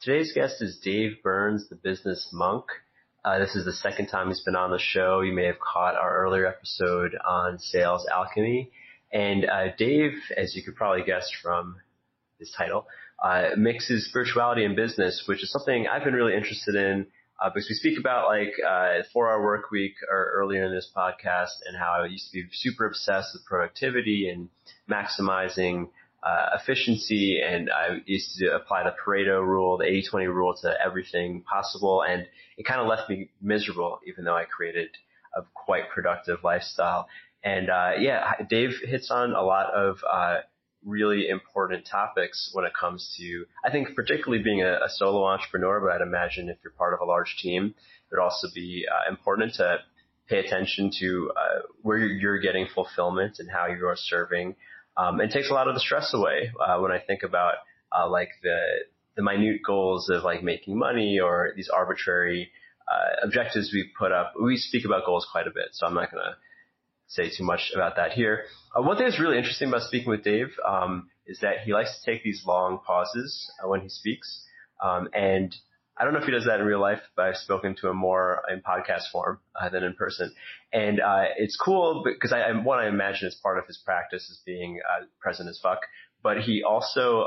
Today's guest is Dave Burns, the Business Monk. This is the second time he's been on the show. You may have caught our earlier episode on sales alchemy. And Dave, as you could probably guess from his title, mixes spirituality and business, which is something I've been really interested in because we speak about like 4-hour work week or earlier in this podcast and how I used to be super obsessed with productivity and maximizing efficiency, and I used to apply the Pareto rule, the 80-20 rule to everything possible, and it kind of left me miserable, even though I created a quite productive lifestyle. And Dave hits on a lot of really important topics when it comes to, I think, particularly being a solo entrepreneur, but I'd imagine if you're part of a large team, it would also be important to pay attention to where you're getting fulfillment and how you are serving. It takes a lot of the stress away when I think about like the minute goals of like making money or these arbitrary objectives we put up. We speak about goals quite a bit, so I'm not going to say too much about that here. One thing that's really interesting about speaking with Dave is that he likes to take these long pauses when he speaks. And I don't know if he does that in real life, but I've spoken to him more in podcast form than in person. And it's cool because I imagine it's part of his practice is being present as fuck. But he also,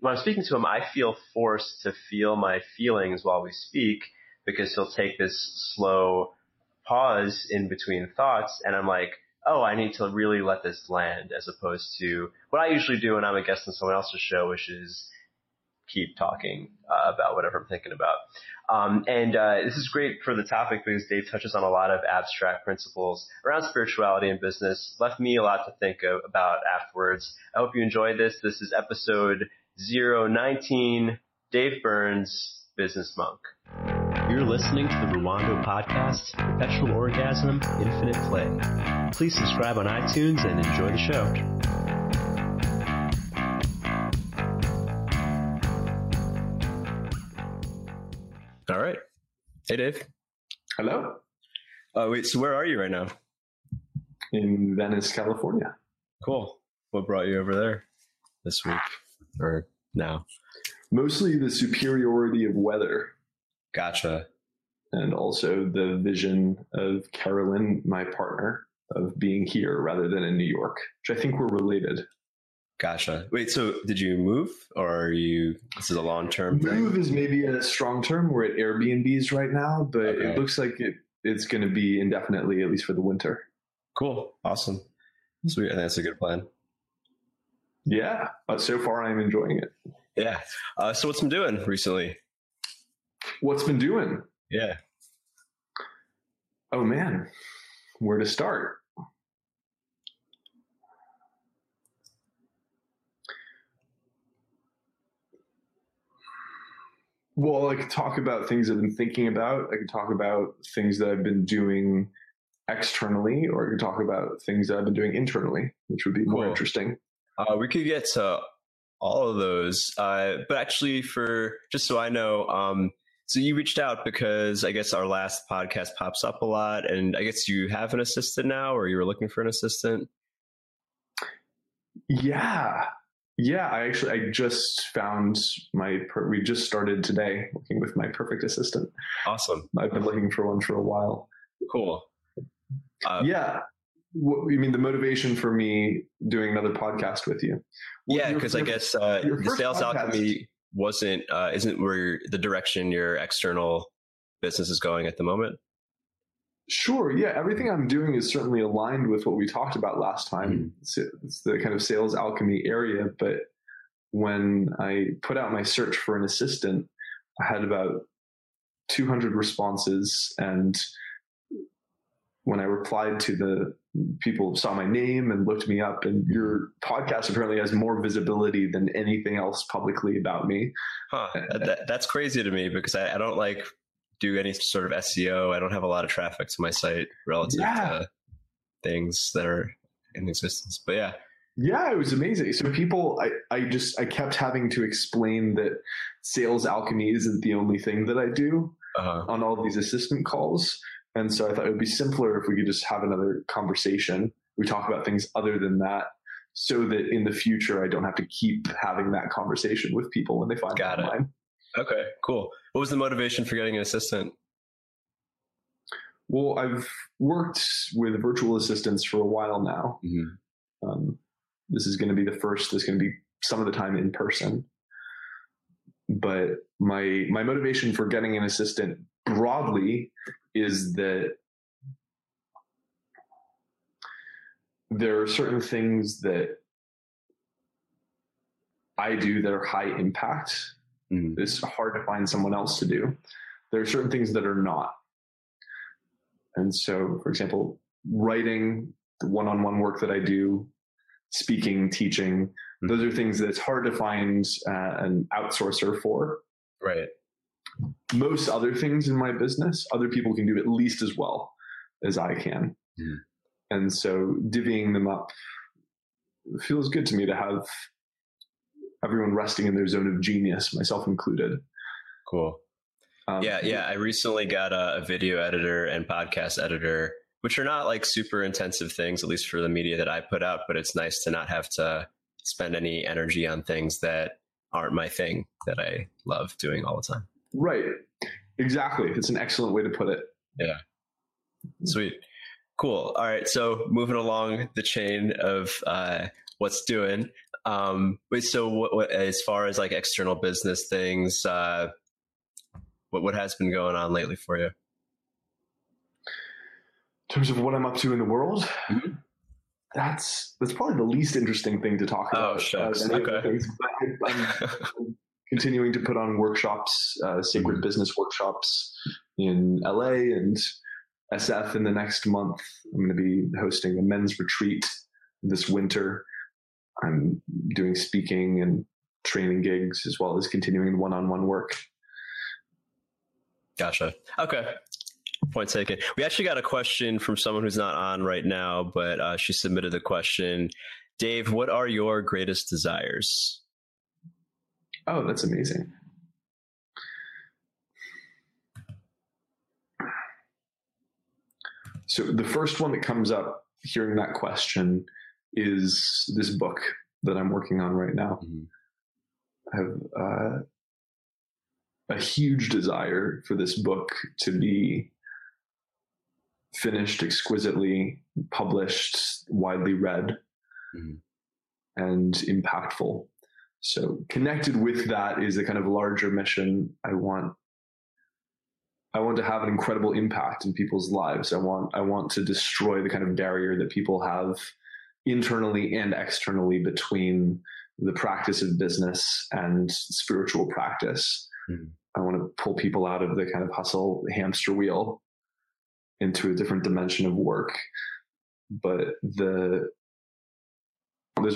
when I'm speaking to him, I feel forced to feel my feelings while we speak because he'll take this slow pause in between thoughts. And I'm like, oh, I need to really let this land, as opposed to what I usually do when I'm a guest on someone else's show, which is keep talking about whatever I'm thinking about. This is great for the topic because Dave touches on a lot of abstract principles around spirituality and business. Left me a lot to think about afterwards. I hope you enjoy this. This is episode 019, Dave Burns, Business Monk. You're listening to the Rwanda podcast, Perpetual Orgasm, Infinite Play. Please subscribe on iTunes and enjoy the show. All right. Hey, Dave. Hello. Wait, so where are you right now? In Venice, California. Cool. What brought you over there this week or now? Mostly the superiority of weather. Gotcha. And also the vision of Carolyn, my partner, of being here rather than in New York, which I think we're related. Gotcha. Wait, so did you move or are you, this is a long-term thing? Move is maybe a strong term. We're at Airbnbs right now, but okay. It looks like it's going to be indefinitely, at least for the winter. Cool. Awesome. Sweet. I think that's a good plan. Yeah. So far, I'm enjoying it. Yeah. So what's been doing recently? What's been doing? Yeah. Oh, man. Where to start? Well, I could talk about things I've been thinking about. I could talk about things that I've been doing externally, or I could talk about things that I've been doing internally, which would be more interesting. We could get to all of those. But actually, for just so I know, so you reached out because I guess our last podcast pops up a lot. And I guess you have an assistant now, or you were looking for an assistant? Yeah. Yeah, I just found we just started today working with my perfect assistant. Awesome. I've been looking for one for a while. Cool. Yeah. I mean, the motivation for me doing another podcast with you. Yeah, because I guess the sales alchemy isn't where the direction your external business is going at the moment. Sure. Yeah. Everything I'm doing is certainly aligned with what we talked about last time. Mm-hmm. It's the kind of sales alchemy area. But when I put out my search for an assistant, I had about 200 responses. And when I replied to the people saw my name and looked me up, and your podcast apparently has more visibility than anything else publicly about me. Huh. That's crazy to me because I don't like do any sort of SEO. I don't have a lot of traffic to my site relative to things that are in existence. But yeah. Yeah, it was amazing. So people, I kept having to explain that sales alchemy isn't the only thing that I do on all these assistant calls. And so I thought it would be simpler if we could just have another conversation. We talk about things other than that so that in the future, I don't have to keep having that conversation with people when they find it online. Okay, cool. What was the motivation for getting an assistant? Well, I've worked with virtual assistants for a while now. Mm-hmm. This is going to be the first, there's going to be some of the time in person. But my motivation for getting an assistant broadly is that there are certain things that I do that are high impact. Mm-hmm. It's hard to find someone else to do. There are certain things that are not. And so, for example, writing, the one-on-one work that I do, speaking, teaching, mm-hmm. those are things that it's hard to find an outsourcer for. Right. Most other things in my business, other people can do at least as well as I can. Mm-hmm. And so divvying them up feels good to me, to have everyone resting in their zone of genius, myself included. Cool. Yeah. I recently got a video editor and podcast editor, which are not like super intensive things, at least for the media that I put out, but it's nice to not have to spend any energy on things that aren't my thing that I love doing all the time. Right. Exactly. It's an excellent way to put it. Yeah. Sweet. Cool. All right. So moving along the chain of what's doing. So what, as far as like external business things, what has been going on lately for you? In terms of what I'm up to in the world, mm-hmm. that's probably the least interesting thing to talk about. Oh, shucks. Okay. I'm continuing to put on workshops, sacred mm-hmm. business workshops in LA and SF in the next month. I'm going to be hosting a men's retreat this winter. I'm doing speaking and training gigs, as well as continuing one-on-one work. Gotcha. Okay. Point taken. We actually got a question from someone who's not on right now, but she submitted the question. Dave, what are your greatest desires? Oh, that's amazing. So the first one that comes up hearing that question is this book that I'm working on right now. Mm-hmm. I have a huge desire for this book to be finished exquisitely, published, widely read, mm-hmm. and impactful. So connected with that is a kind of larger mission. I want to have an incredible impact in people's lives. I want to destroy the kind of barrier that people have internally and externally between the practice of business and spiritual practice. Mm-hmm. I want to pull people out of the kind of hustle hamster wheel into a different dimension of work. But those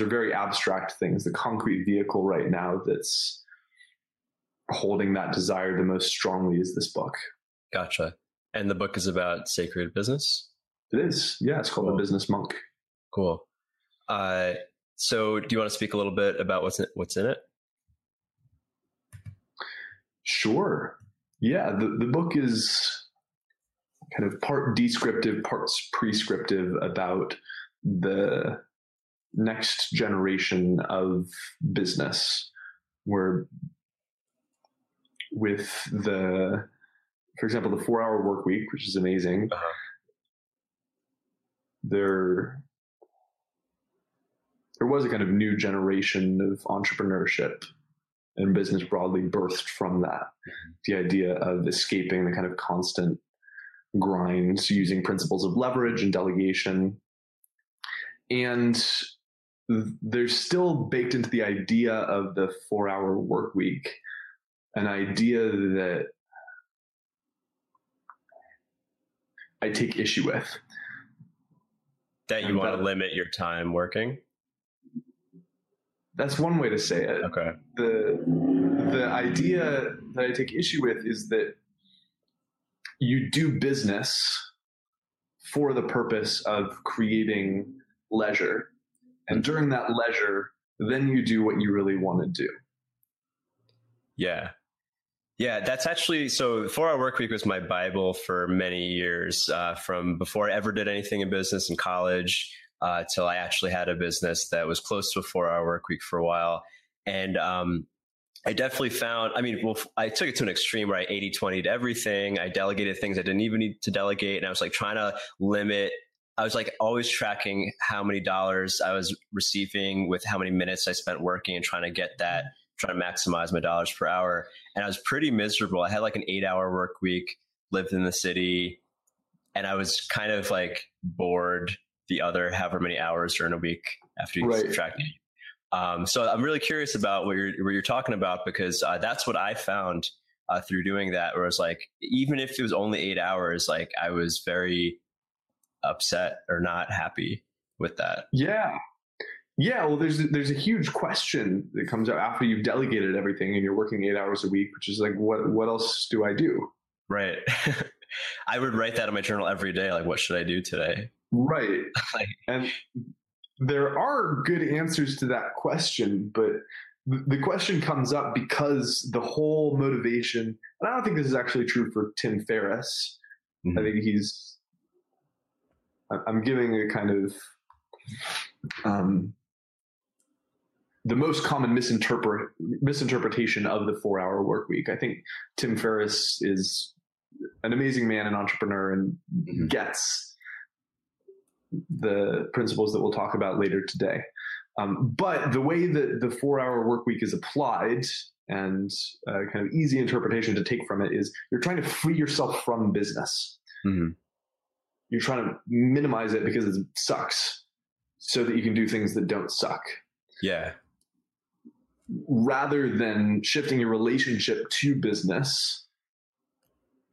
are very abstract things. The concrete vehicle right now that's holding that desire the most strongly is this book. Gotcha. And the book is about sacred business? It is. Yeah, it's called The Business Monk. Cool. So do you want to speak a little bit about what's in it? Sure. Yeah. The book is kind of part descriptive, parts prescriptive about the next generation of business, where with for example, the 4-hour work week, which is amazing. Uh-huh. There was a kind of new generation of entrepreneurship and business broadly birthed from that. The idea of escaping the kind of constant grind, using principles of leverage and delegation. And there's still baked into the idea of the 4-hour work week, an idea that I take issue with. That you want to limit your time working? That's one way to say it. Okay. The idea that I take issue with is that you do business for the purpose of creating leisure. And during that leisure, then you do what you really want to do. Yeah. Yeah, that's actually, so the 4-hour work week was my Bible for many years, from before I ever did anything in business in college, till I actually had a business that was close to a 4-hour work week for a while. And I definitely found, I took it to an extreme where I 80-20'd everything. I delegated things I didn't even need to delegate. And I was like trying to limit, I was like always tracking how many dollars I was receiving with how many minutes I spent working and trying to maximize my dollars per hour. And I was pretty miserable. I had like an 8-hour work week, lived in the city, and I was kind of like bored the other however many hours during a week after you subtract it. So I'm really curious about what you're talking about, because that's what I found through doing that, where it's like, even if it was only 8 hours, like I was very upset or not happy with that. Yeah. Well, there's a huge question that comes up after you've delegated everything and you're working 8 hours a week, which is like, what else do I do? Right. I would write that in my journal every day. Like, what should I do today? Right. And there are good answers to that question, but the question comes up because the whole motivation, and I don't think this is actually true for Tim Ferriss. Mm-hmm. I think I'm giving a kind of, the most common misinterpretation of the 4-hour work week. I think Tim Ferriss is an amazing man and entrepreneur and mm-hmm. gets the principles that we'll talk about later today. But the way that the 4-hour work week is applied and kind of easy interpretation to take from it is you're trying to free yourself from business. Mm-hmm. You're trying to minimize it because it sucks so that you can do things that don't suck. Yeah. Rather than shifting your relationship to business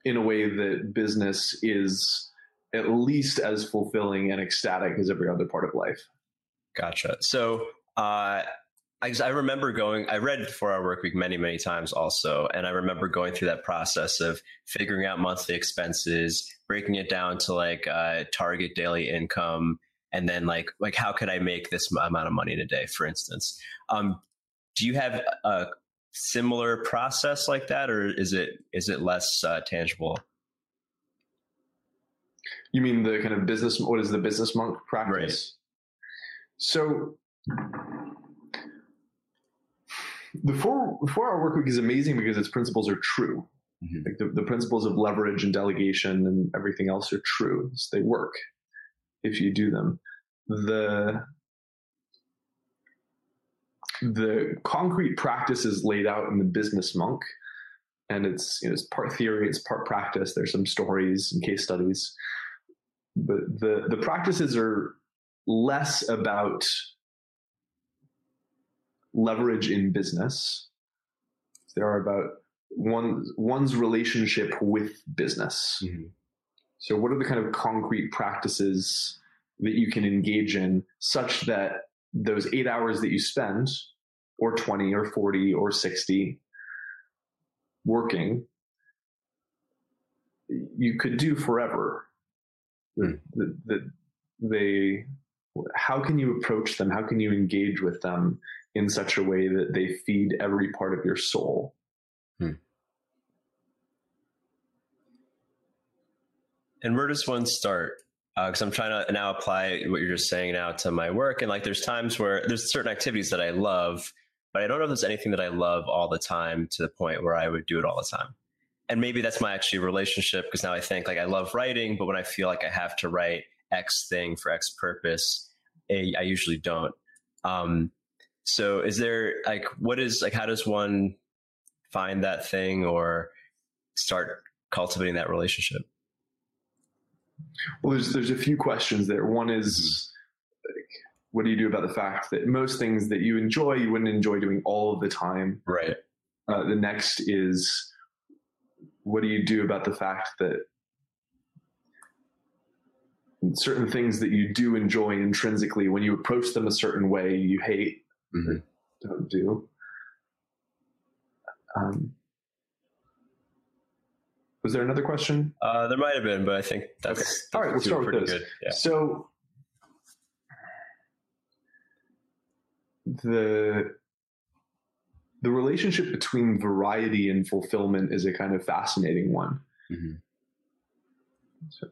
in a way that business is at least as fulfilling and ecstatic as every other part of life. Gotcha. So I remember I read 4-hour work week many, many times also. And I remember going through that process of figuring out monthly expenses, breaking it down to like target daily income. And then like how could I make this amount of money in a day, for instance? Do you have a similar process like that, or is it less tangible? You mean the kind of business, what is the Business Monk practice? Right. So the 4-hour work week is amazing because its principles are true. Mm-hmm. Like the principles of leverage and delegation and everything else are true. So they work if you do them. The concrete practice is laid out in the Business Monk, and it's part theory, it's part practice. There's some stories and case studies. But the practices are less about leverage in business. They are about one's relationship with business. Mm-hmm. So what are the kind of concrete practices that you can engage in such that those 8 hours that you spend, or 20 or 40 or 60 working, you could do forever? How can you approach them? How can you engage with them in such a way that they feed every part of your soul? Hmm. And where does one start? Because I'm trying to now apply what you're just saying now to my work. And like, there's times where there's certain activities that I love, but I don't know if there's anything that I love all the time to the point where I would do it all the time. And maybe that's my actually relationship, because now I think like I love writing, but when I feel like I have to write X thing for X purpose, I usually don't. So is there like, how does one find that thing or start cultivating that relationship? Well, there's a few questions there. One is, what do you do about the fact that most things that you enjoy, you wouldn't enjoy doing all of the time? Right. The next is, what do you do about the fact that certain things that you do enjoy intrinsically, when you approach them a certain way, you hate, mm-hmm. or don't do? Was there another question? There might have been, but I think that's okay. All right, we'll start with those. Yeah. So the relationship between variety and fulfillment is a kind of fascinating one. Mm-hmm. So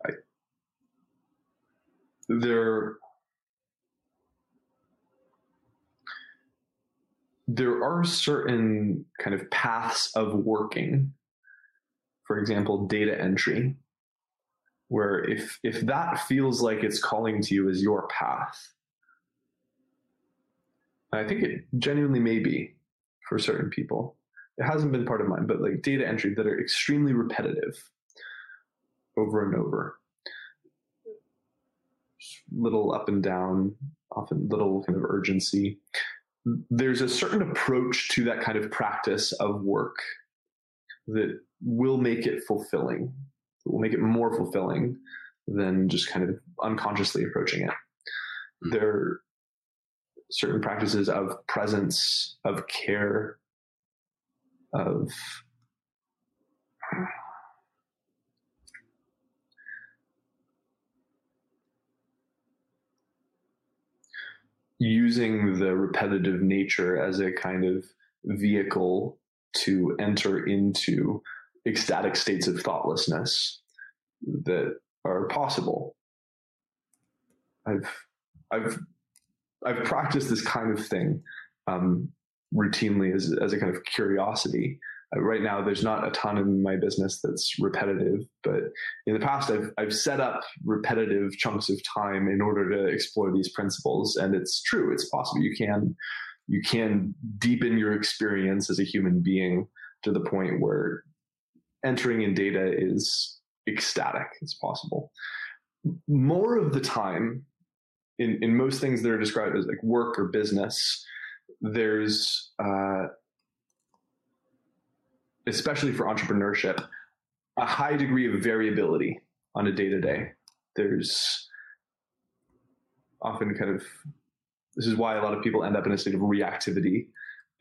there are certain kind of paths of working, for example, data entry, where if that feels like it's calling to you as your path, I think it genuinely may be for certain people. It hasn't been part of mine, but like data entry that are extremely repetitive over and over. Little up and down, often little kind of urgency. There's a certain approach to that kind of practice of work that will make it fulfilling, will make it more fulfilling than just kind of unconsciously approaching it. Mm-hmm. There are certain practices of presence, of care, of using the repetitive nature as a kind of vehicle to enter into ecstatic states of thoughtlessness that are possible. I've practiced this kind of thing routinely as a kind of curiosity. Right now, there's not a ton in my business that's repetitive, but in the past, I've set up repetitive chunks of time in order to explore these principles. And it's true. It's possible. You can deepen your experience as a human being to the point where entering in data is ecstatic. It's possible. More of the time, in most things that are described as like work or business, there's, especially for entrepreneurship, a high degree of variability on a day-to-day. There's often kind of, this is why a lot of people end up in a state of reactivity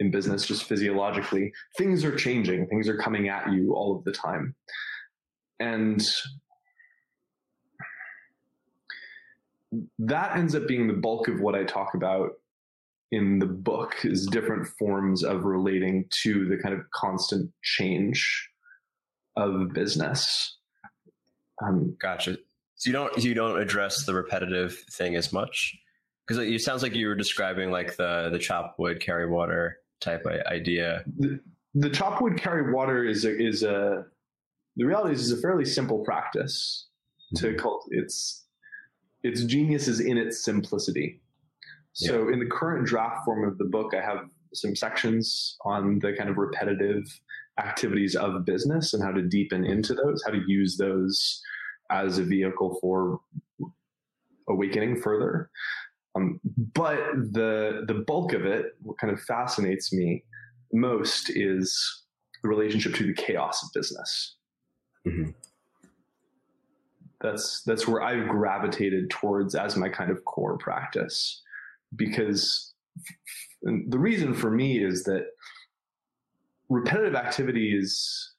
in business, just physiologically. Things are changing. Things are coming at you all of the time. And that ends up being the bulk of what I talk about in the book, is different forms of relating to the kind of constant change of business. Gotcha. So you don't address the repetitive thing as much, because it sounds like you were describing like the chop wood, carry water type idea. The chop wood, carry water is the reality is a fairly simple practice to cult. Its genius is in its simplicity. So in the current draft form of the book, I have some sections on the kind of repetitive activities of business and how to deepen into those, how to use those as a vehicle for awakening further. But the bulk of it, what kind of fascinates me most, is the relationship to the chaos of business. Mm-hmm. That's where I've gravitated towards as my kind of core practice. Because the reason for me is that repetitive activity is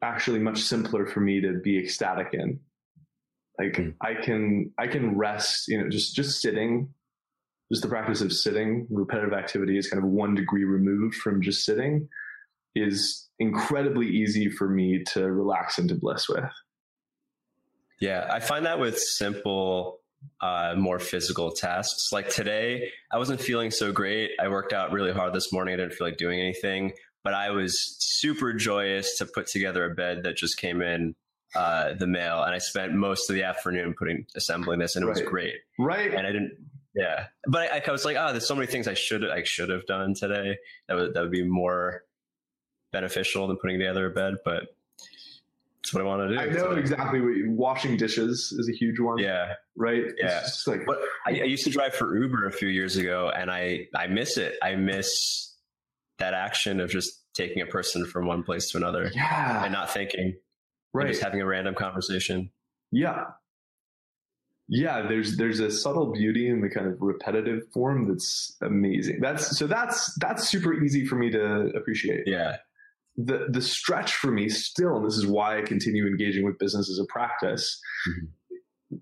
actually much simpler for me to be ecstatic in. Like I can rest, just sitting, just the practice of sitting. Repetitive activity is kind of 1 degree removed from just sitting, is incredibly easy for me to relax into bliss with. Yeah. I find that with simple, more physical tasks. Like today, I wasn't feeling so great. I worked out really hard this morning. I didn't feel like doing anything, but I was super joyous to put together a bed that just came in the mail, and I spent most of the afternoon assembling this, and it was great. Right. And I didn't. Yeah. But I was like, there's so many things I should have done today. That would be more beneficial than putting together a bed, but that's what I want to do. I know exactly what washing dishes is a huge one. Yeah. Right. Yeah. It's just like, but I used to drive for Uber a few years ago, and I miss it. I miss that action of just taking a person from one place to another and not thinking, right. Just having a random conversation. Yeah. Yeah. There's a subtle beauty in the kind of repetitive form. That's amazing. That's super easy for me to appreciate. Yeah. The stretch for me still, and this is why I continue engaging with business as a practice, mm-hmm.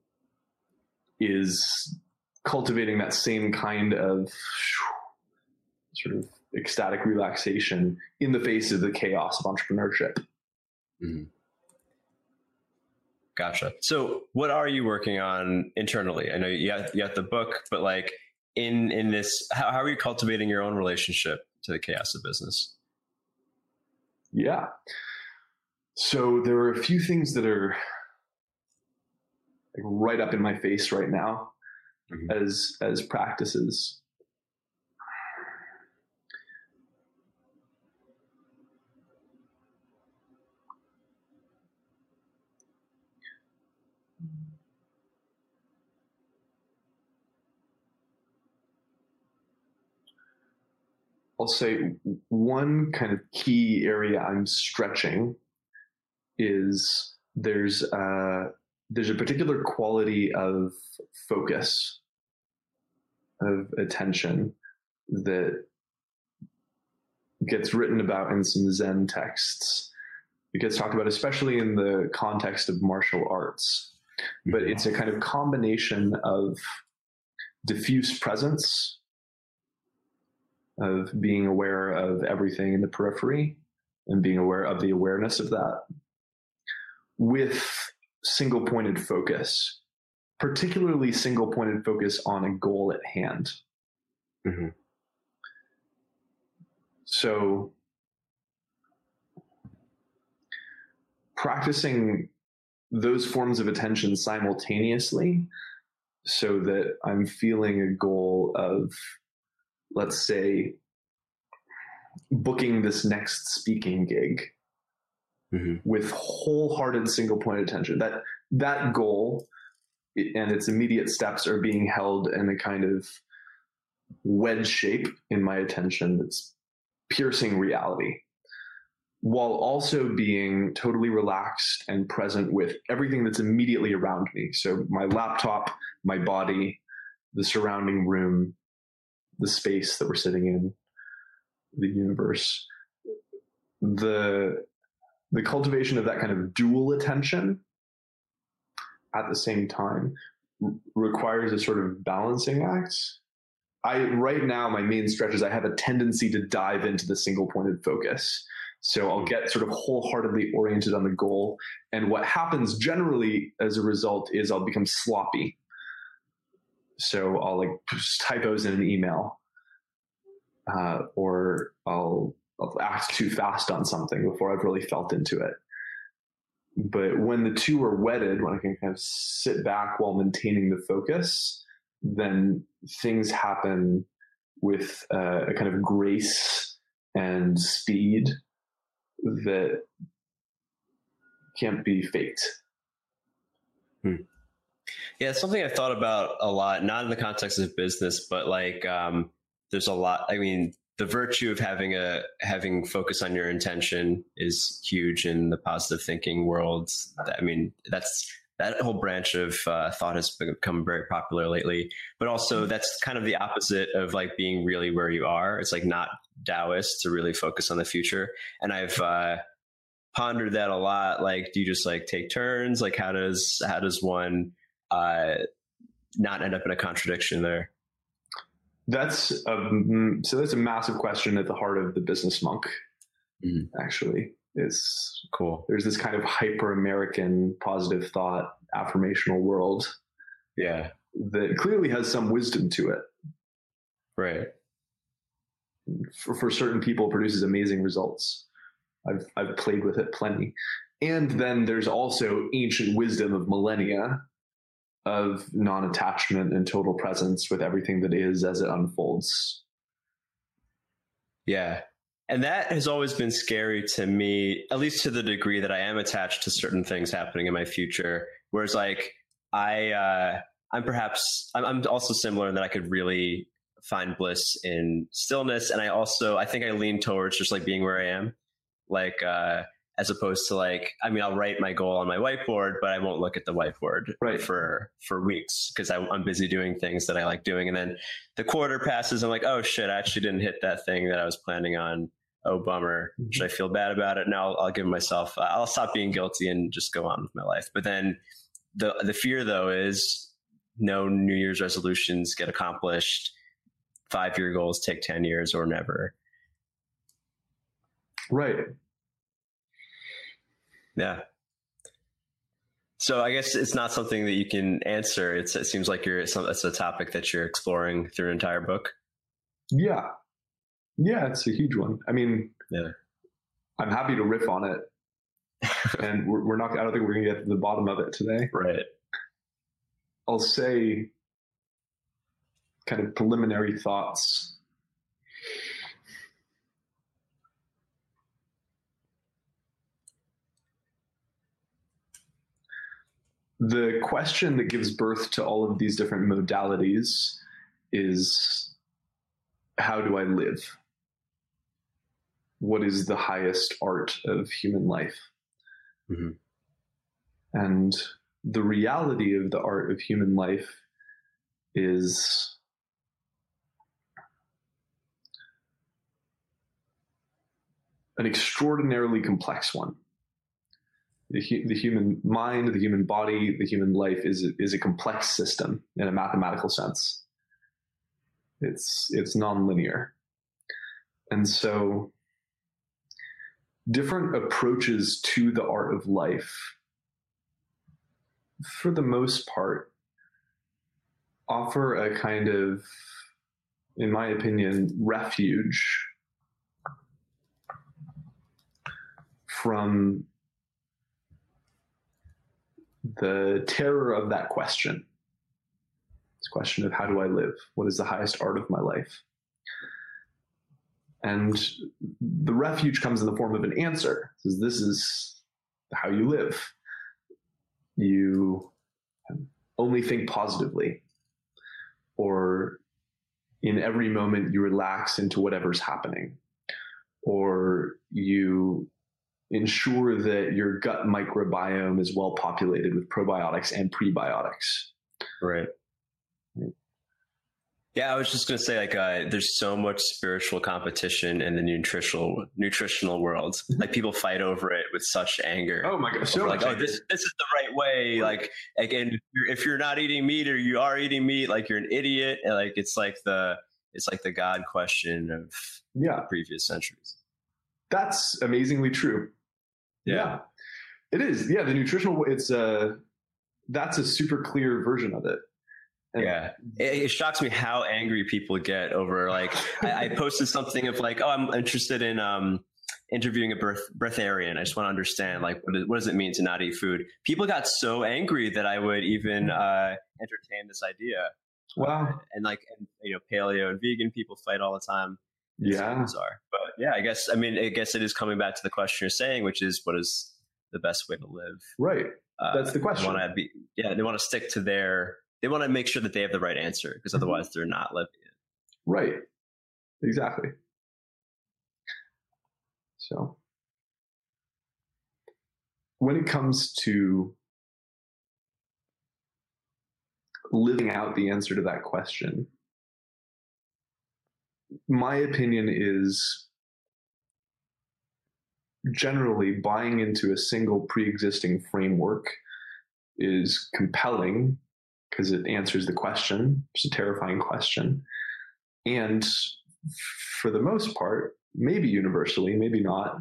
is cultivating that same kind of sort of ecstatic relaxation in the face of the chaos of entrepreneurship. Mm-hmm. Gotcha. So what are you working on internally? I know you got the book, but like in this, how are you cultivating your own relationship to the chaos of business? Yeah. So there are a few things that are like right up in my face right now, mm-hmm. as practices. I'll say one kind of key area I'm stretching is there's a particular quality of focus, of attention, that gets written about in some Zen texts. It gets talked about, especially in the context of martial arts, but it's a kind of combination of diffuse presence, of being aware of everything in the periphery and being aware of the awareness of that, with single pointed focus, particularly single pointed focus on a goal at hand. Mm-hmm. So practicing those forms of attention simultaneously, so that I'm feeling a goal of, let's say, booking this next speaking gig, mm-hmm. with wholehearted single point attention. That goal and its immediate steps are being held in a kind of wedge shape in my attention that's piercing reality, while also being totally relaxed and present with everything that's immediately around me. So my laptop, my body, the surrounding room, the space that we're sitting in, the universe. The cultivation of that kind of dual attention at the same time requires a sort of balancing act. Right now, my main stretch is I have a tendency to dive into the single pointed focus. So I'll get sort of wholeheartedly oriented on the goal. And what happens generally as a result is I'll become sloppy. So I'll like post typos in an email, or I'll act too fast on something before I've really felt into it. But when the two are wedded, when I can kind of sit back while maintaining the focus, then things happen with a kind of grace and speed that can't be faked. Hmm. Yeah, it's something I thought about a lot, not in the context of business, but like there's a lot. I mean, the virtue of having focus on your intention is huge in the positive thinking world. I mean, that whole branch of thought has become very popular lately. But also, that's kind of the opposite of like being really where you are. It's like not Taoist to really focus on the future. And I've pondered that a lot. Like, do you just like take turns? Like, how does one not end up in a contradiction there? That's a massive question at the heart of the Business Monk. Mm-hmm. Actually, it's cool. There's this kind of hyper-American positive thought affirmational world, yeah, that clearly has some wisdom to it, right? For certain people, produces amazing results. I've played with it plenty, and then there's also ancient wisdom of millennia of non-attachment and total presence with everything that is as it unfolds. Yeah. And that has always been scary to me, at least to the degree that I am attached to certain things happening in my future. Whereas like I'm also similar in that I could really find bliss in stillness. And I think I lean towards just like being where I am, like, as opposed to like, I mean, I'll write my goal on my whiteboard, but I won't look at the whiteboard, right, for weeks because I'm busy doing things that I like doing. And then the quarter passes. I'm like, oh shit, I actually didn't hit that thing that I was planning on. Oh, bummer. Mm-hmm. Should I feel bad about it? No, I'll give myself, I'll stop being guilty and just go on with my life. But then the fear though is no New Year's resolutions get accomplished. 5-year goals take 10 years or never. Right. Yeah. So I guess it's not something that you can answer. It seems like it's a topic that you're exploring through an entire book. Yeah, it's a huge one. I mean, yeah. I'm happy to riff on it, and I don't think we're going to get to the bottom of it today. Right. I'll say kind of preliminary thoughts. The question that gives birth to all of these different modalities is, how do I live? What is the highest art of human life? Mm-hmm. And the reality of the art of human life is an extraordinarily complex one. The human mind, the human body, the human life is a complex system in a mathematical sense. It's nonlinear. And so different approaches to the art of life, for the most part, offer a kind of, in my opinion, refuge from the terror of that question. This question of, how do I live? What is the highest art of my life? And the refuge comes in the form of an answer. This is how you live. You only think positively, or in every moment you relax into whatever's happening, or you ensure that your gut microbiome is well populated with probiotics and prebiotics. Right. Yeah, I was just going to say, like, there's so much spiritual competition in the nutritional world. Like, people fight over it with such anger. Oh my God! So like, oh, this is the right way. Like, again, if you're not eating meat, or you are eating meat, like, you're an idiot. And like, it's like the God question of the previous centuries. That's amazingly true. Yeah, it is. Yeah. The nutritional, that's a super clear version of it. And yeah. It shocks me how angry people get over, like, I posted something of like, oh, I'm interested in interviewing a breatharian. I just want to understand, like, what does it mean to not eat food? People got so angry that I would even entertain this idea. Wow. Paleo and vegan people fight all the time. It's bizarre. But yeah, I guess it is coming back to the question you're saying, which is, what is the best way to live? Right. That's the question. They want to stick to they want to make sure that they have the right answer, because otherwise they're not living it. Right. Exactly. So when it comes to living out the answer to that question, my opinion is generally buying into a single pre-existing framework is compelling, because it answers the question. It's a terrifying question. And for the most part, maybe universally, maybe not,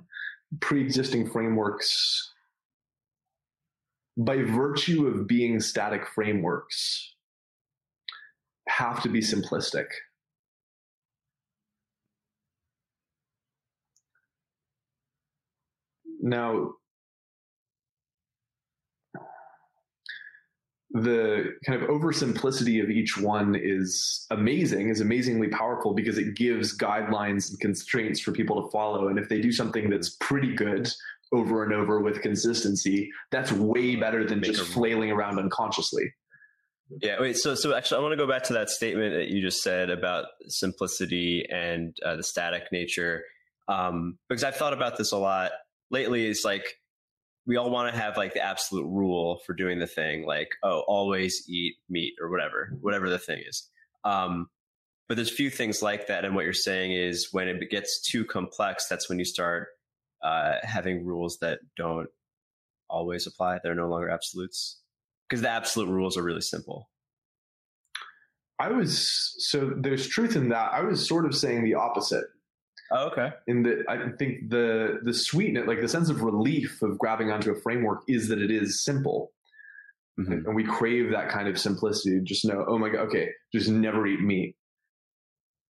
pre-existing frameworks, by virtue of being static frameworks, have to be simplistic. Now, the kind of oversimplicity of each one is amazingly powerful, because it gives guidelines and constraints for people to follow. And if they do something that's pretty good over and over with consistency, that's way better than just flailing around unconsciously. Yeah. Wait, so actually I want to go back to that statement that you just said about simplicity and the static nature. Because I've thought about this a lot lately. It's like, we all want to have like the absolute rule for doing the thing, like, oh, always eat meat or whatever the thing is. But there's few things like that. And what you're saying is, when it gets too complex, that's when you start having rules that don't always apply. They're no longer absolutes, because the absolute rules are really simple. So there's truth in that. I was sort of saying the opposite. Oh, okay. I think the sweetness, like the sense of relief of grabbing onto a framework, is that it is simple. Mm-hmm. And we crave that kind of simplicity to just know, oh my God, okay, just never eat meat.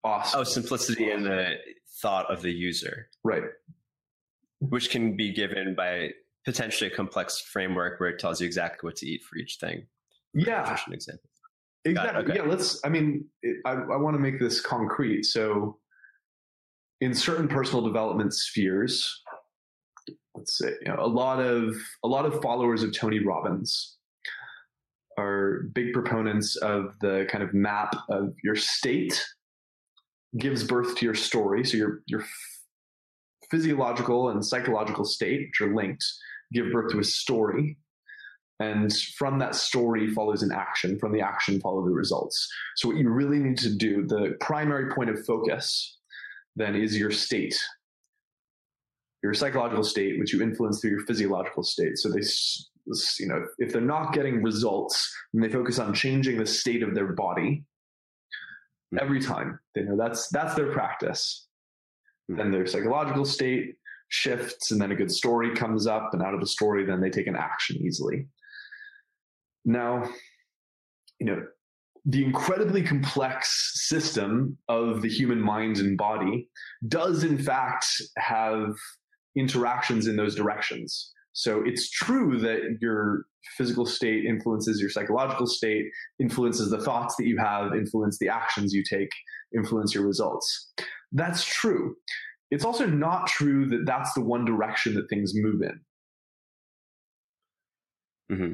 Awesome. Oh, simplicity in the thought of the user. Right. Which can be given by potentially a complex framework where it tells you exactly what to eat for each thing. Yeah. Example. Exactly. Okay. Yeah. I want to make this concrete. So in certain personal development spheres, let's say, you know, a lot of followers of Tony Robbins are big proponents of the kind of map of your state gives birth to your story. So your physiological and psychological state, which are linked, give birth to a story. And from that story follows an action. From the action follow the results. So what you really need to do, the primary point of focus then is your state, your psychological state, which you influence through your physiological state. So they, you know, if they're not getting results, then they focus on changing the state of their body every time. They know that's their practice. Then their psychological state shifts, and then a good story comes up, and out of the story, then they take an action easily. Now, you know, the incredibly complex system of the human mind and body does in fact have interactions in those directions. So it's true that your physical state influences your psychological state, influences the thoughts that you have, influence the actions you take, influence your results. That's true. It's also not true that that's the one direction that things move in. Mm-hmm.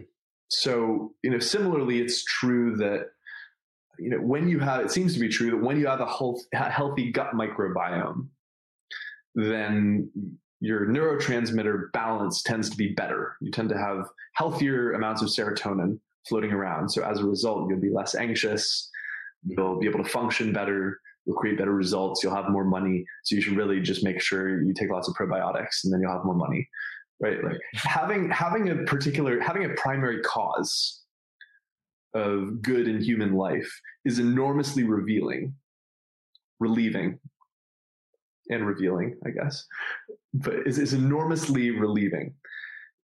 So, you know, similarly, it's true that, you know, it seems to be true that when you have a healthy gut microbiome, then your neurotransmitter balance tends to be better. You tend to have healthier amounts of serotonin floating around. So as a result, you'll be less anxious. You'll be able to function better. You'll create better results. You'll have more money. So you should really just make sure you take lots of probiotics, and then you'll have more money, right? Like having a primary cause of good in human life is enormously relieving and revealing, I guess, but it's enormously relieving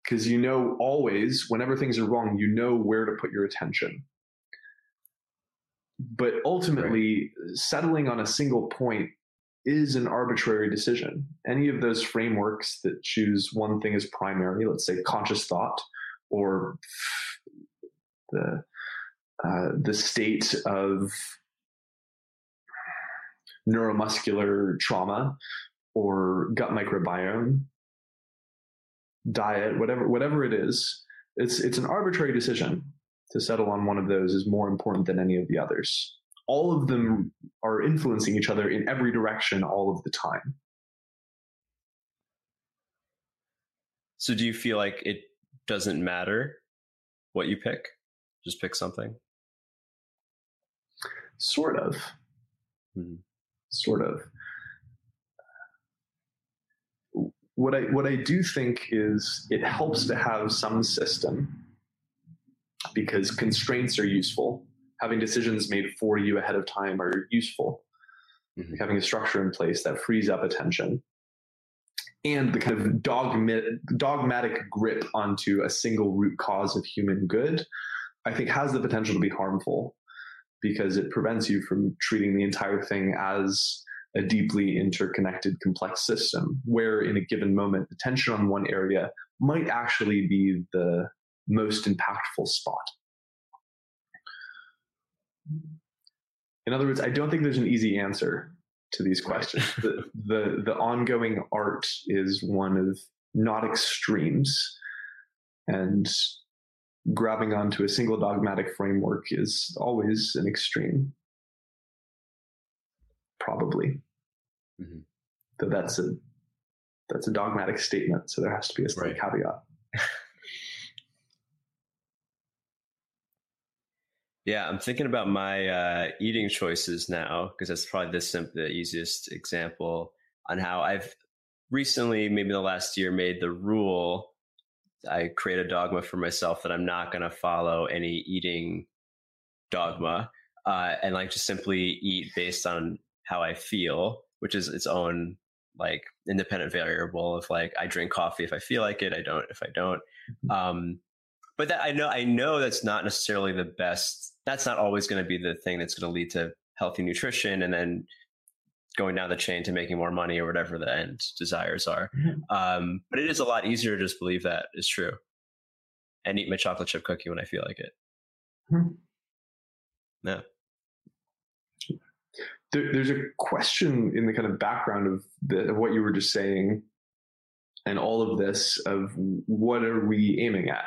because, you know, always whenever things are wrong, you know where to put your attention. But ultimately, right, settling on a single point is an arbitrary decision. Any of those frameworks that choose one thing as primary, let's say conscious thought or the state of neuromuscular trauma or gut microbiome, diet, whatever it is, it's an arbitrary decision. To settle on one of those is more important than any of the others. All of them are influencing each other in every direction all of the time. So do you feel like it doesn't matter what you pick? Just pick something? Sort of. Mm-hmm. Sort of. What I do think is it helps to have some system, because constraints are useful. Having decisions made for you ahead of time are useful. Mm-hmm. Having a structure in place that frees up attention and the kind of dogmatic grip onto a single root cause of human good, I think has the potential to be harmful because it prevents you from treating the entire thing as a deeply interconnected, complex system where in a given moment, attention on one area might actually be the most impactful spot. In other words, I don't think there's an easy answer to these questions. The ongoing art is one of not extremes, and grabbing onto a single dogmatic framework is always an extreme. Probably. Mm-hmm. So that's a dogmatic statement, so there has to be a slight caveat. Yeah, I'm thinking about my eating choices now, because that's probably the easiest example on how I've recently, maybe the last year, made the rule. I create a dogma for myself that I'm not going to follow any eating dogma and like just simply eat based on how I feel, which is its own like independent variable of like I drink coffee if I feel like it, I don't if I don't. But that, I know that's not necessarily the best. That's not always going to be the thing that's going to lead to healthy nutrition and then going down the chain to making more money or whatever the end desires are. Mm-hmm. But it is a lot easier to just believe that is true and eat my chocolate chip cookie when I feel like it. Mm-hmm. No. There's a question in the kind of background of what you were just saying and all of this of what are we aiming at?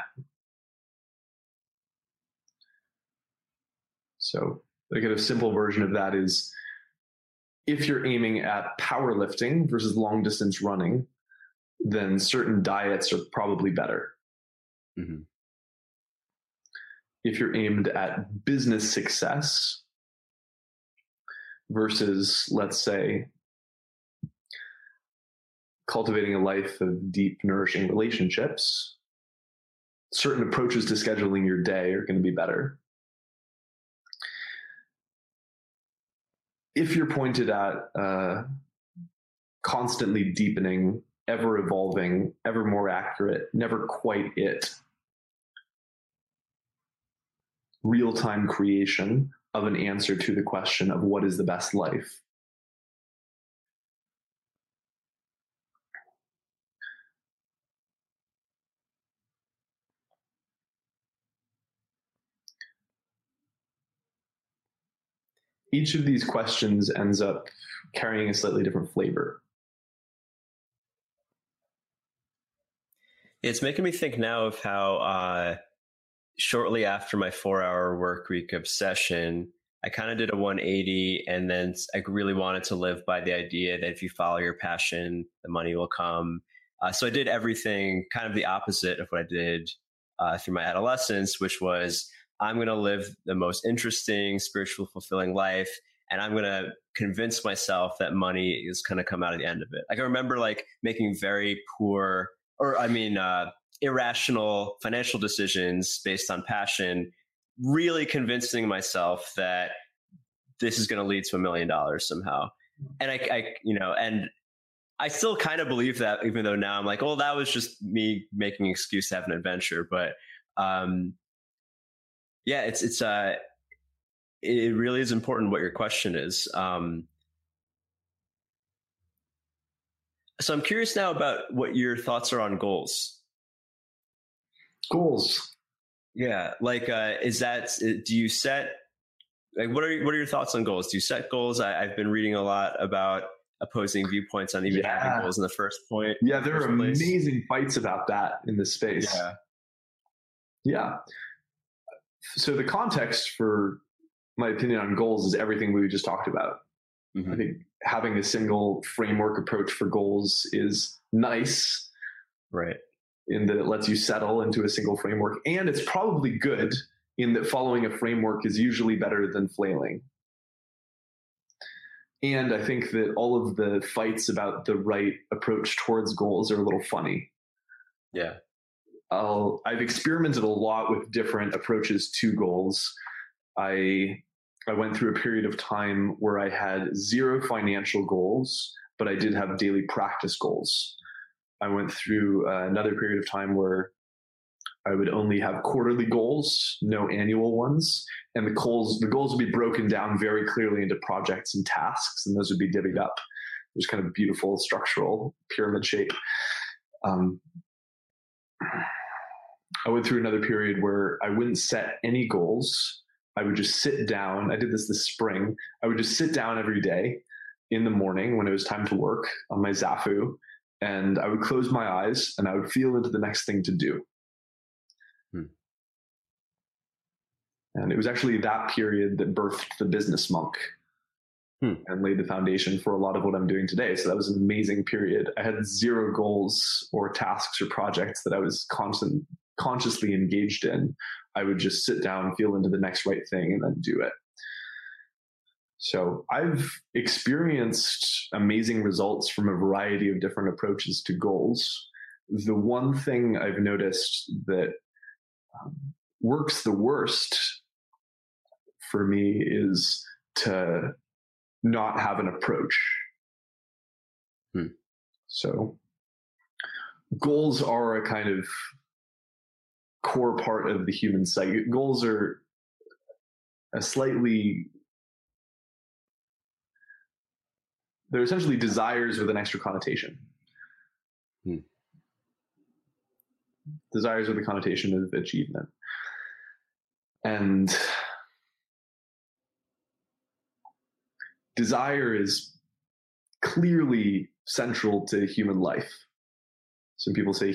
So the kind of simple version of that is if you're aiming at powerlifting versus long distance running, then certain diets are probably better. Mm-hmm. If you're aimed at business success versus, let's say, cultivating a life of deep, nourishing relationships, certain approaches to scheduling your day are going to be better. If you're pointed at constantly deepening, ever evolving, ever more accurate, never quite it, real-time creation of an answer to the question of what is the best life. Each of these questions ends up carrying a slightly different flavor. It's making me think now of how shortly after my 4-hour work week obsession, I kind of did a 180, and then I really wanted to live by the idea that if you follow your passion, the money will come. So I did everything kind of the opposite of what I did through my adolescence, which was I'm going to live the most interesting, spiritual, fulfilling life. And I'm going to convince myself that money is going to come out at the end of it. Like I remember making very poor irrational financial decisions based on passion, really convincing myself that this is going to lead to $1 million somehow. And I still kind of believe that, even though now I'm like, well, that was just me making an excuse to have an adventure. But, yeah, it really is important what your question is. So I'm curious now about what your thoughts are on goals. Goals, yeah. What are your thoughts on goals? Do you set goals? I've been reading a lot about opposing viewpoints on even having goals in the first point. Yeah, there are amazing fights about that in this space. Yeah. So the context for my opinion on goals is everything we just talked about. Mm-hmm. I think having a single framework approach for goals is nice, right? In that it lets you settle into a single framework. And it's probably good in that following a framework is usually better than flailing. And I think that all of the fights about the right approach towards goals are a little funny. Yeah. I've experimented a lot with different approaches to goals. I went through a period of time where I had zero financial goals, but I did have daily practice goals. I went through another period of time where I would only have quarterly goals, no annual ones. And the goals would be broken down very clearly into projects and tasks, and those would be divvied up. There's kind of beautiful structural pyramid shape. I went through another period where I wouldn't set any goals. I would just sit down. I did this spring. I would just sit down every day in the morning when it was time to work on my Zafu, and I would close my eyes and I would feel into the next thing to do. And it was actually that period that birthed the Business Monk and laid the foundation for a lot of what I'm doing today. So that was an amazing period. I had zero goals or tasks or projects that I was consciously engaged in. I would just sit down, feel into the next right thing, and then do it. So I've experienced amazing results from a variety of different approaches to goals. The one thing I've noticed that works the worst for me is to not have an approach. So goals are a kind of core part of the human psyche. Goals are a slightly, they're essentially desires with an extra connotation. Hmm. Desires with a connotation of achievement. And desire is clearly central to human life. Some people say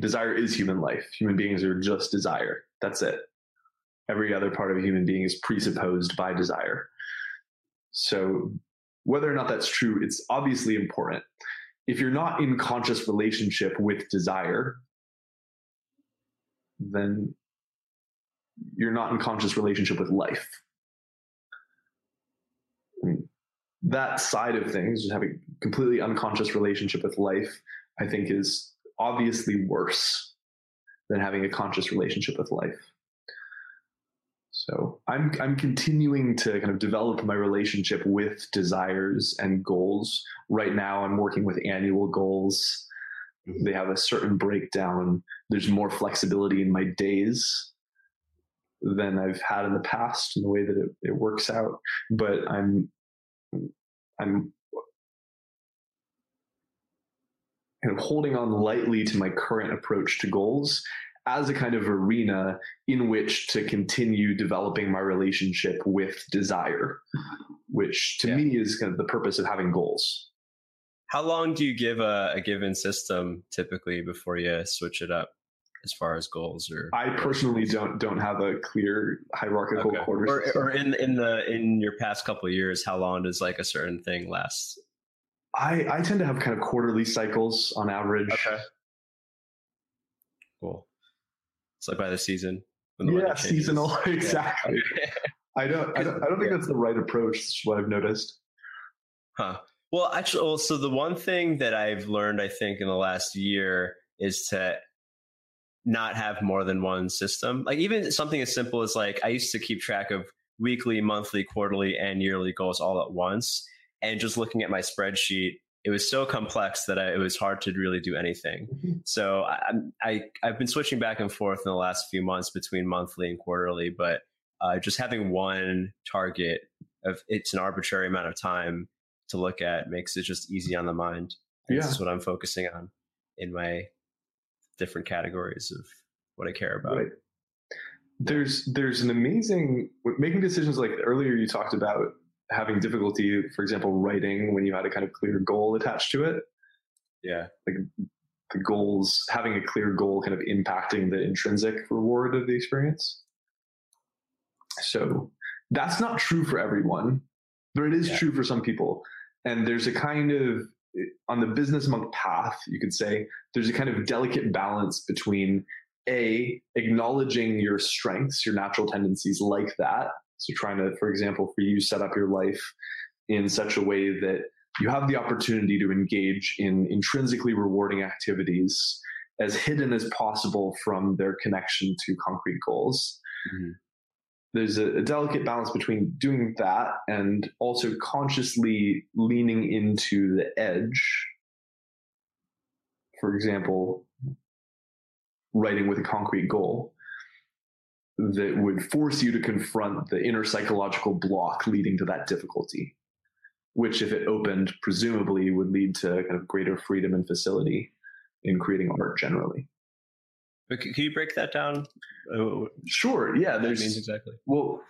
desire is human life. Human beings are just desire. That's it. Every other part of a human being is presupposed by desire. So whether or not that's true, it's obviously important. If you're not in conscious relationship with desire, then you're not in conscious relationship with life. And that side of things, just having a completely unconscious relationship with life, I think is obviously worse than having a conscious relationship with life. So I'm continuing to kind of develop my relationship with desires and goals. Right now I'm working with annual goals. They have a certain breakdown. There's more flexibility in my days than I've had in the past in the way that it works out. But I'm kind of holding on lightly to my current approach to goals as a kind of arena in which to continue developing my relationship with desire, which to me is kind of the purpose of having goals. How long do you give a given system typically before you switch it up as far as goals? Or I personally don't have a clear hierarchical quarter system. Or in your past couple of years, how long does like a certain thing last? I tend to have kind of quarterly cycles on average. Okay. Cool. It's like by the season. When the weather changes. Seasonal. Exactly. Yeah. I don't think that's the right approach. That's what I've noticed. Huh. Well, actually, also the one thing that I've learned, I think, in the last year is to not have more than one system. Like even something as simple as like I used to keep track of weekly, monthly, quarterly, and yearly goals all at once. And just looking at my spreadsheet, it was so complex that it was hard to really do anything. Mm-hmm. So I've been switching back and forth in the last few months between monthly and quarterly, but just having one target of it's an arbitrary amount of time to look at makes it just easy on the mind. And this is what I'm focusing on in my different categories of what I care about. Right. There's an amazing, making decisions like earlier you talked about having difficulty, for example, writing when you had a kind of clear goal attached to it. Yeah. Like the goals, having a clear goal kind of impacting the intrinsic reward of the experience. So that's not true for everyone, but it is true for some people. And there's a kind of, on the business monk path, you could say, there's a kind of delicate balance between A, acknowledging your strengths, your natural tendencies like that. So trying to, for example, for you, set up your life in such a way that you have the opportunity to engage in intrinsically rewarding activities as hidden as possible from their connection to concrete goals. Mm-hmm. There's a delicate balance between doing that and also consciously leaning into the edge. For example, writing with a concrete goal that would force you to confront the inner psychological block leading to that difficulty, which if it opened, presumably would lead to kind of greater freedom and facility in creating art generally. But can you break that down? Sure. Yeah. That means exactly. Well,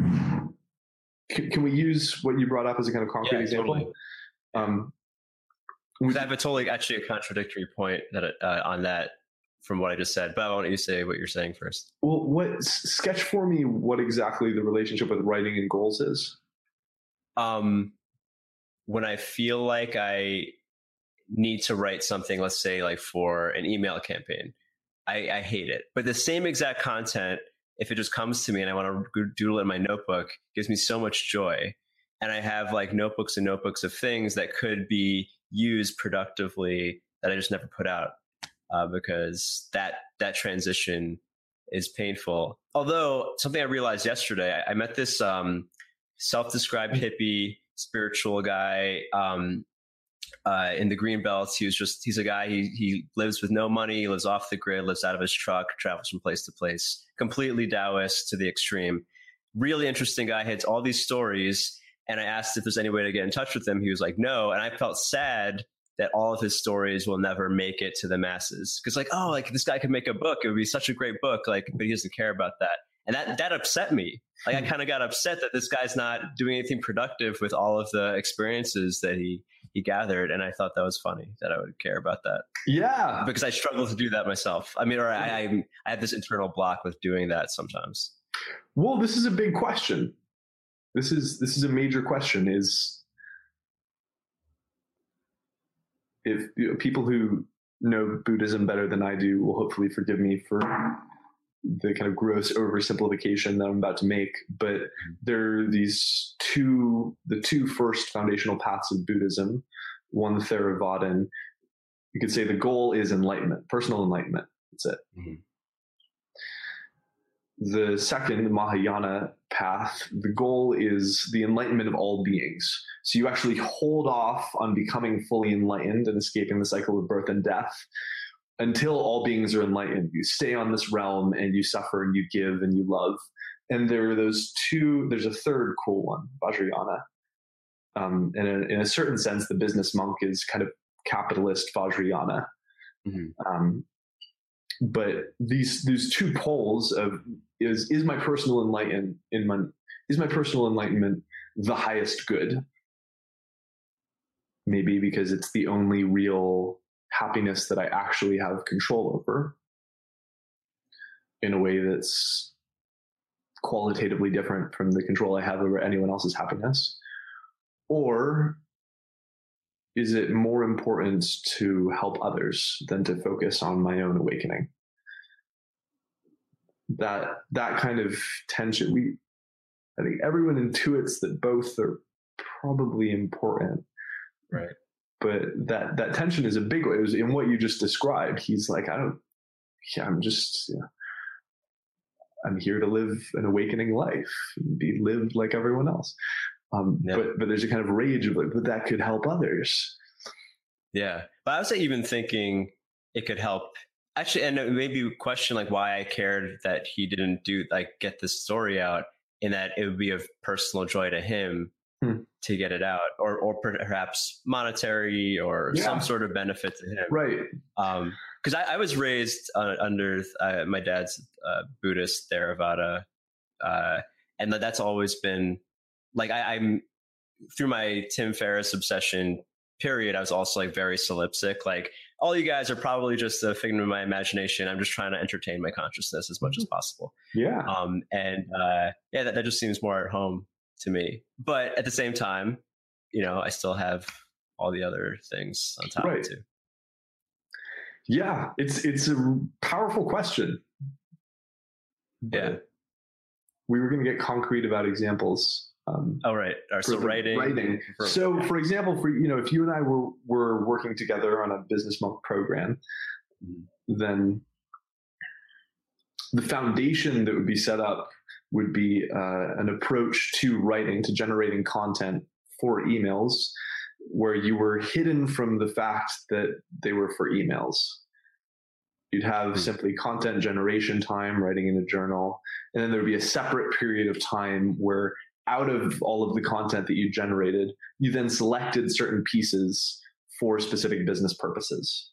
can we use what you brought up as a kind of concrete example? Totally. I have a contradictory point that on that from what I just said, but I want you to say what you're saying first. Well, sketch for me what exactly the relationship with writing and goals is. When I feel like I need to write something, let's say like for an email campaign, I hate it. But the same exact content, if it just comes to me and I want to doodle it in my notebook, gives me so much joy. And I have like notebooks and notebooks of things that could be used productively that I just never put out because that transition is painful. Although something I realized yesterday, I met this self-described hippie spiritual guy in the green belts. He's a guy, he lives with no money, he lives off the grid, lives out of his truck, travels from place to place, completely Taoist to the extreme. Really interesting guy, had all these stories. And I asked if there's any way to get in touch with him. He was like, no. And I felt sad that all of his stories will never make it to the masses. Cause this guy could make a book. It would be such a great book. But he doesn't care about that. And that upset me. I kind of got upset that this guy's not doing anything productive with all of the experiences that he gathered. And I thought that was funny that I would care about that. Yeah. Because I struggle to do that myself. I have this internal block with doing that sometimes. Well, this is a big question. This is a major question, is if people who know Buddhism better than I do will hopefully forgive me for the kind of gross oversimplification that I'm about to make, but there are the two first foundational paths of Buddhism, one Theravadan. You could say the goal is enlightenment, personal enlightenment. That's it. Mm-hmm. The second, the Mahayana path, the goal is the enlightenment of all beings. So you actually hold off on becoming fully enlightened and escaping the cycle of birth and death until all beings are enlightened. You stay on this realm and you suffer and you give and you love. And there are those two, there's a third cool one, Vajrayana. In a certain sense, the business monk is kind of capitalist Vajrayana. Mm-hmm. But these two poles of is my personal enlightenment the highest good? Maybe because it's the only real happiness that I actually have control over in a way that's qualitatively different from the control I have over anyone else's happiness. Or is it more important to help others than to focus on my own awakening? That kind of tension, I think everyone intuits that both are probably important. Right. But that tension is a big one. It was in what you just described. He's like, I'm here to live an awakening life and be lived like everyone else. Yep. But there's a kind of rage of like, but that could help others. Yeah. But I was even thinking it could help actually, and it made me question why I cared that he didn't get this story out, and that it would be of personal joy to him to get it out, or perhaps monetary or some sort of benefit to him. Right. Cause I was raised under my dad's Buddhist Theravada. And that's always been, I'm through my Tim Ferriss obsession period, I was also very solipsistic. All you guys are probably just a figment of my imagination. I'm just trying to entertain my consciousness as much as possible. Yeah. That just seems more at home to me. But at the same time, I still have all the other things on top of it too. Yeah. It's a powerful question. Yeah. We were going to get concrete about examples. Writing. For example, if you and I were working together on a business monk program, then the foundation that would be set up would be an approach to writing, to generating content for emails, where you were hidden from the fact that they were for emails. You'd have simply content generation time, writing in a journal, and then there would be a separate period of time where, out of all of the content that you generated, you then selected certain pieces for specific business purposes.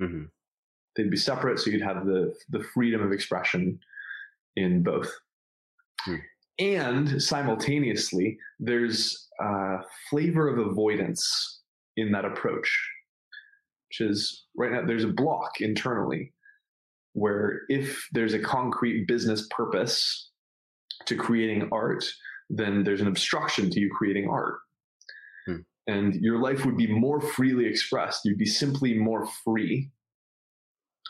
Mm-hmm. They'd be separate, so you'd have the freedom of expression in both. Mm. And simultaneously, there's a flavor of avoidance in that approach, which is right now there's a block internally where if there's a concrete business purpose to creating art, then there's an obstruction to you creating art. Hmm. And your life would be more freely expressed. You'd be simply more free,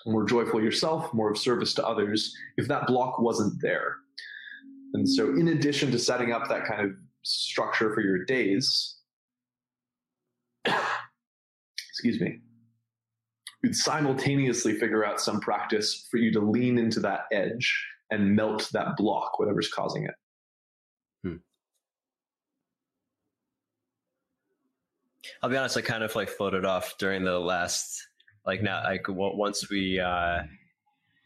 more joyful yourself, more of service to others, if that block wasn't there. And so in addition to setting up that kind of structure for your days, excuse me, you'd simultaneously figure out some practice for you to lean into that edge and melt that block, whatever's causing it. I'll be honest, I kind of like floated off during the last, like now, like once we,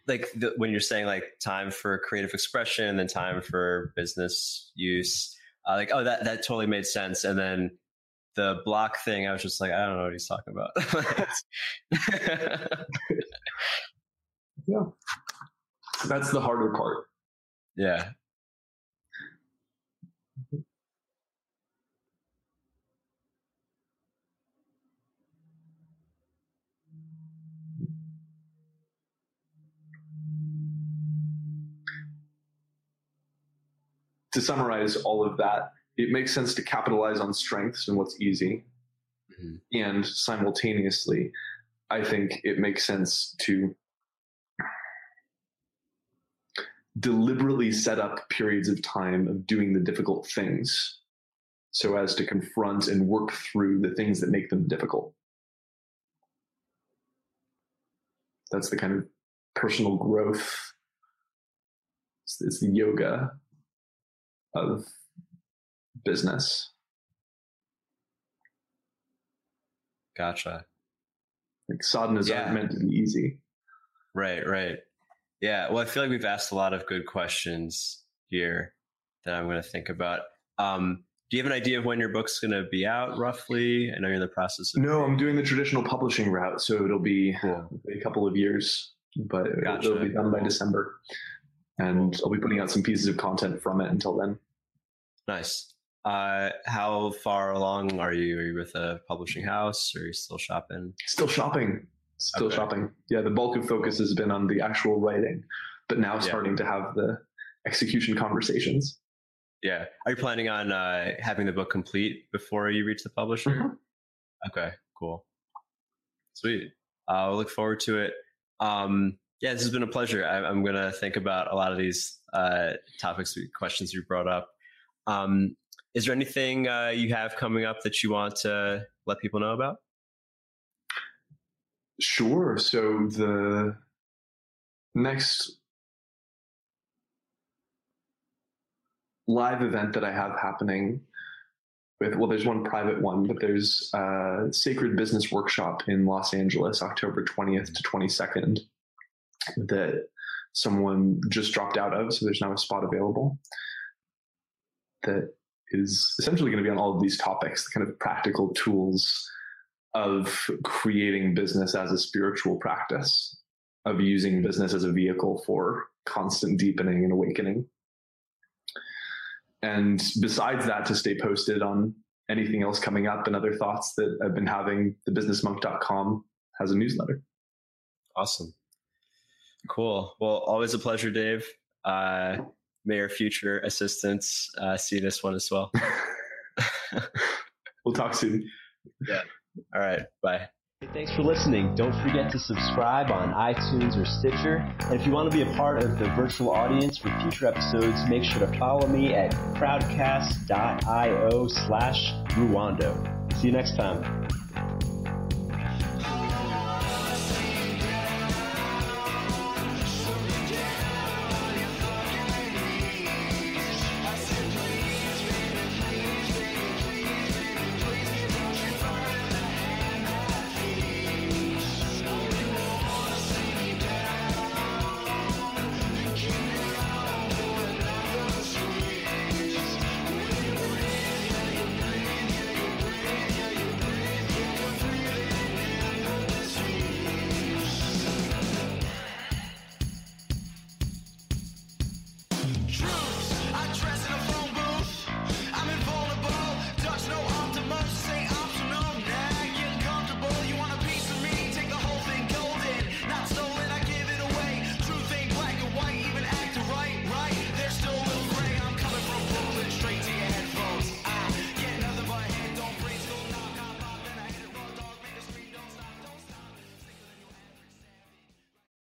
like the, when you're saying like time for creative expression and then time for business use, like, oh, that totally made sense. And then the block thing, I was just like, I don't know what he's talking about. Yeah. That's the harder part. Yeah. To summarize all of that, it makes sense to capitalize on strengths and what's easy. Mm-hmm. And simultaneously, I think it makes sense to deliberately set up periods of time of doing the difficult things so as to confront and work through the things that make them difficult. That's the kind of personal growth. It's the yoga of business. Gotcha. Like sadhana is not meant to be easy. Right, right. Yeah. Well, I feel like we've asked a lot of good questions here that I'm going to think about. Do you have an idea of when your book's going to be out roughly? I know you're in the process of... No, I'm doing the traditional publishing route, so it'll be a couple of years, but it'll be done by December. And I'll be putting out some pieces of content from it until then. Nice. How far along are you? Are you with a publishing house, or are you still shopping? Still shopping. Yeah, the bulk of focus has been on the actual writing, but now starting to have the execution conversations. Yeah. Are you planning on having the book complete before you reach the publisher? Mm-hmm. Okay, cool. Sweet. I'll look forward to it. Yeah, this has been a pleasure. I'm going to think about a lot of these topics, questions you brought up. Is there anything you have coming up that you want to let people know about? Sure. So the next live event that I have happening with, well, there's one private one, but there's a Sacred Business Workshop in Los Angeles, October 20th to 22nd. That someone just dropped out of, so there's now a spot available, that is essentially going to be on all of these topics, the kind of practical tools of creating business as a spiritual practice, of using business as a vehicle for constant deepening and awakening. And besides that, to stay posted on anything else coming up and other thoughts that I've been having, thebusinessmonk.com has a newsletter. Awesome. Cool. Well, always a pleasure, Dave. May your future assistants see this one as well. We'll talk soon. Yeah. All right. Bye. Thanks for listening. Don't forget to subscribe on iTunes or Stitcher. And if you want to be a part of the virtual audience for future episodes, make sure to follow me at crowdcast.io/Rwanda. See you next time.